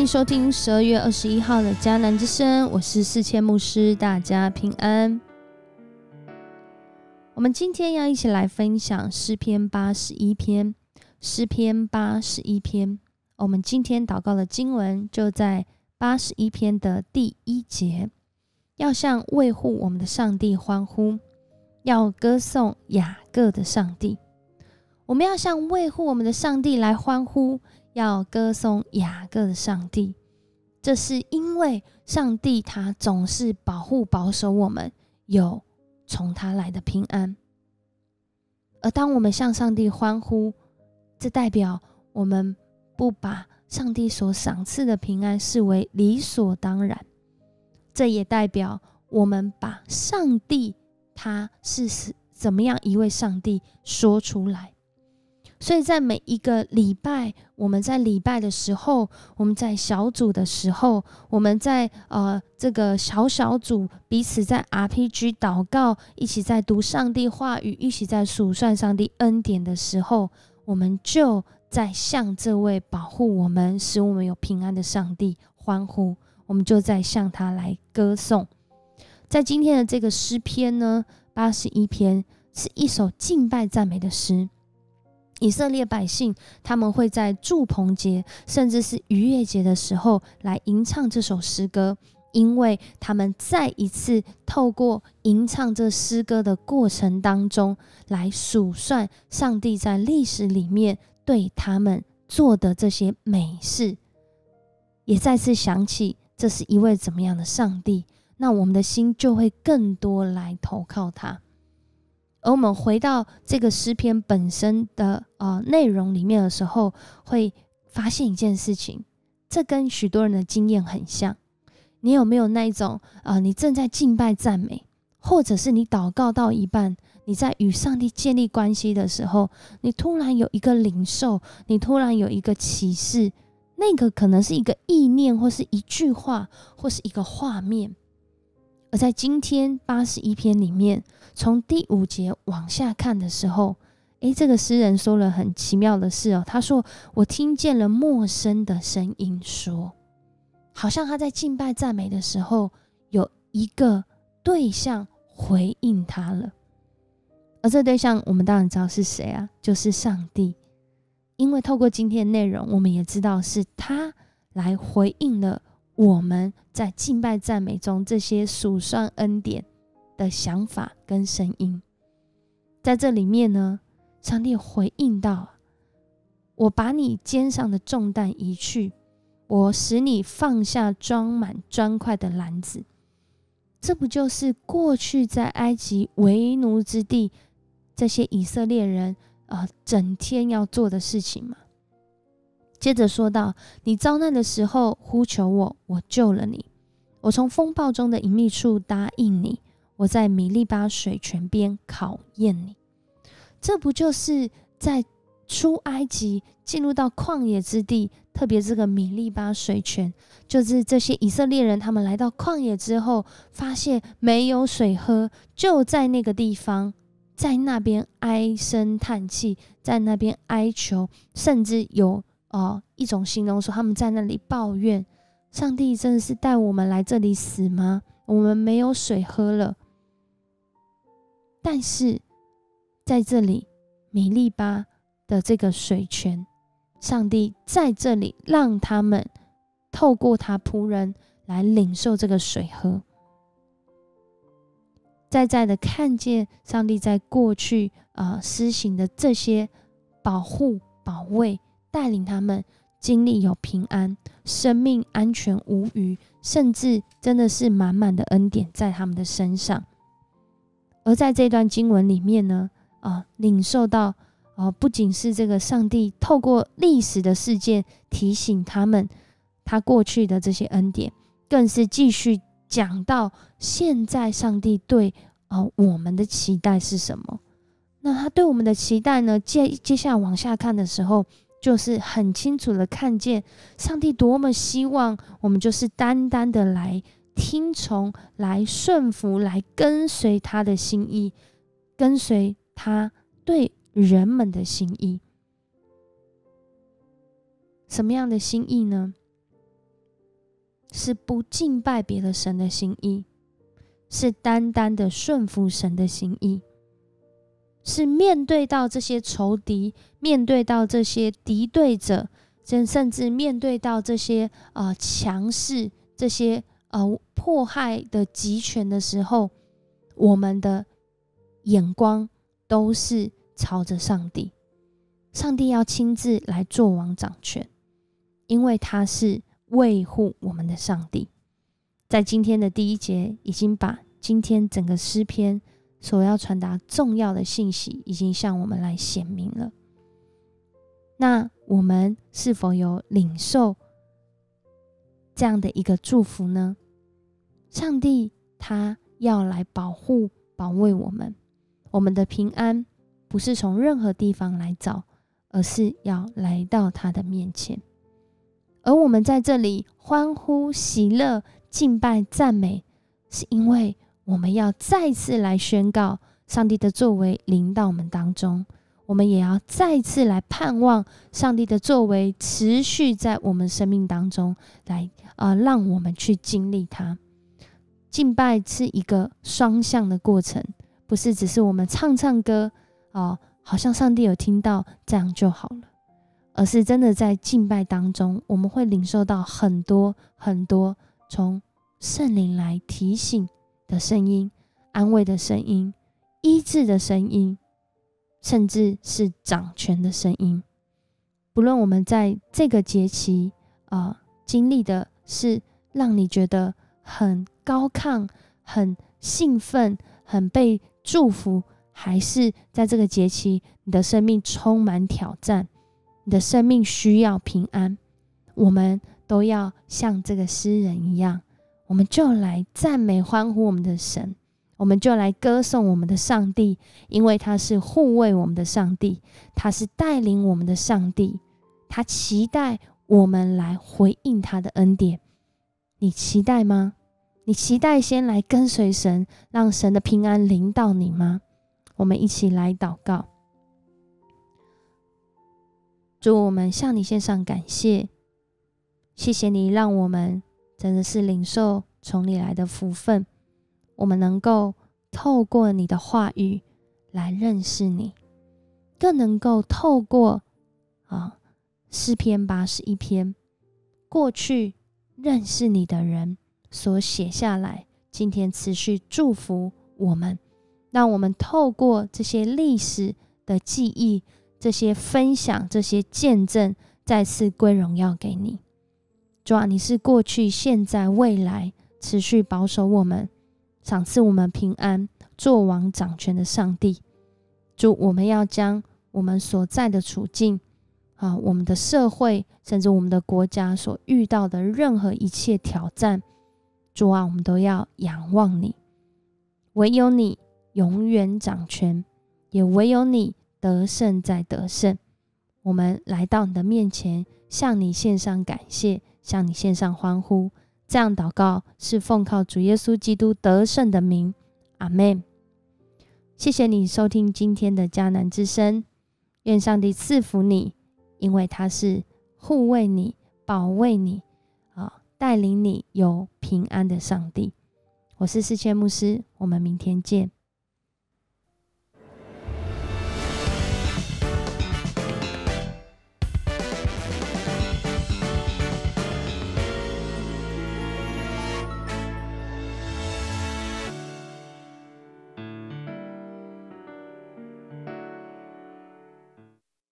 欢迎收听12月21号的迦南之声，我是世谦牧师，大家平安。我们今天要一起来分享诗篇81篇。诗篇81篇，我们今天祷告的经文就在81篇的第1节，要向卫护我们的上帝欢呼，要歌颂雅各的上帝。我们要向卫护我们的上帝来欢呼，要歌颂雅各的上帝。这是因为上帝他总是保护保守我们，有从他来的平安。而当我们向上帝欢呼，这代表我们不把上帝所赏赐的平安视为理所当然，这也代表我们把上帝他是怎么样一位上帝说出来。所以在每一个礼拜，我们在礼拜的时候，我们在小组的时候，我们在这个小组彼此在 RPG 祷告，一起在读上帝话语，一起在数算上帝恩典的时候，我们就在向这位保护我们使我们有平安的上帝欢呼，我们就在向他来歌颂。在今天的这个诗篇呢，81篇是一首敬拜赞美的诗。以色列百姓他们会在住棚节甚至是逾越节的时候来吟唱这首诗歌，因为他们再一次透过吟唱这诗歌的过程当中来数算上帝在历史里面对他们做的这些美事，也再次想起这是一位怎么样的上帝，那我们的心就会更多来投靠他。而我们回到这个诗篇本身的内容里面的时候，会发现一件事情，这跟许多人的经验很像。你有没有那一种你正在敬拜赞美，或者是你祷告到一半，你在与上帝建立关系的时候，你突然有一个领受，你突然有一个启示，那个可能是一个意念，或是一句话，或是一个画面。而在今天81篇里面，从第5节往下看的时候，这个诗人说了很奇妙的事哦。他说我听见了陌生的声音说，好像他在敬拜赞美的时候有一个对象回应他了。而这对象我们当然知道是谁啊，就是上帝。因为透过今天的内容，我们也知道是他来回应了我们在敬拜赞美中这些数算恩典的想法跟声音。在这里面呢，上帝回应到，我把你肩上的重担移去，我使你放下装满砖块的篮子。这不就是过去在埃及为奴之地这些以色列人整天要做的事情吗？接着说到，你遭难的时候呼求我，我救了你，我从风暴中的隐秘处答应你，我在米利巴水泉边考验你。这不就是在出埃及进入到旷野之地，特别这个米利巴水泉，就是这些以色列人他们来到旷野之后发现没有水喝，就在那个地方，在那边唉声叹气，在那边哀求，甚至有一种形容说他们在那里抱怨，上帝真的是带我们来这里死吗？我们没有水喝了。但是在这里米利巴的这个水泉，上帝在这里让他们透过他仆人来领受这个水喝，在的看见上帝在过去施行的这些保护保卫，带领他们经历有平安，生命安全无虞，甚至真的是满满的恩典在他们的身上。而在这段经文里面呢，领受到不仅是这个上帝透过历史的事件提醒他们他过去的这些恩典，更是继续讲到现在上帝对我们的期待是什么。那他对我们的期待呢，接下来往下看的时候，就是很清楚的看见上帝多么希望我们就是单单的来听从，来顺服，来跟随他的心意，跟随他对人们的心意。什么样的心意呢？是不敬拜别的神的心意，是单单的顺服神的心意，是面对到这些仇敌，面对到这些敌对者，甚至面对到这些强势，这些迫害的集权的时候，我们的眼光都是朝着上帝。上帝要亲自来做王掌权，因为他是维护我们的上帝。在今天的第一节，已经把今天整个诗篇所要传达重要的信息已经向我们来显明了。那我们是否有领受这样的一个祝福呢？上帝他要来保护保卫我们，我们的平安不是从任何地方来找，而是要来到他的面前。而我们在这里欢呼喜乐敬拜赞美，是因为我们要再次来宣告上帝的作为临到我们当中，我们也要再次来盼望上帝的作为持续在我们生命当中来让我们去经历它。敬拜是一个双向的过程，不是只是我们唱歌好像上帝有听到这样就好了，而是真的在敬拜当中，我们会领受到很多很多从圣灵来提醒的声音、安慰的声音、医治的声音，甚至是掌权的声音。不论我们在这个节期经历的是让你觉得很高亢、很兴奋、很被祝福，还是在这个节期你的生命充满挑战，你的生命需要平安，我们都要像这个诗人一样，我们就来赞美欢呼我们的神，我们就来歌颂我们的上帝，因为他是护卫我们的上帝，他是带领我们的上帝，他期待我们来回应他的恩典。你期待吗？你期待先来跟随神，让神的平安临到你吗？我们一起来祷告。主，我们向你献上感谢，谢谢你让我们真的是领受从你来的福分，我们能够透过你的话语来认识你，更能够透过诗篇81篇过去认识你的人所写下来，今天持续祝福我们，让我们透过这些历史的记忆，这些分享，这些见证，再次归荣耀给你。主啊，你是过去现在未来持续保守我们，赏赐我们平安，作王掌权的上帝。主，我们要将我们所在的处境我们的社会，甚至我们的国家所遇到的任何一切挑战，主啊，我们都要仰望你，唯有你永远掌权，也唯有你得胜再得胜。我们来到你的面前，向你献上感谢，向你献上欢呼，这样祷告是奉靠主耶稣基督得胜的名，阿们。谢谢你收听今天的迦南之声，愿上帝赐福你，因为他是护卫你、保卫你、带领你有平安的上帝。我是世谦牧师，我们明天见。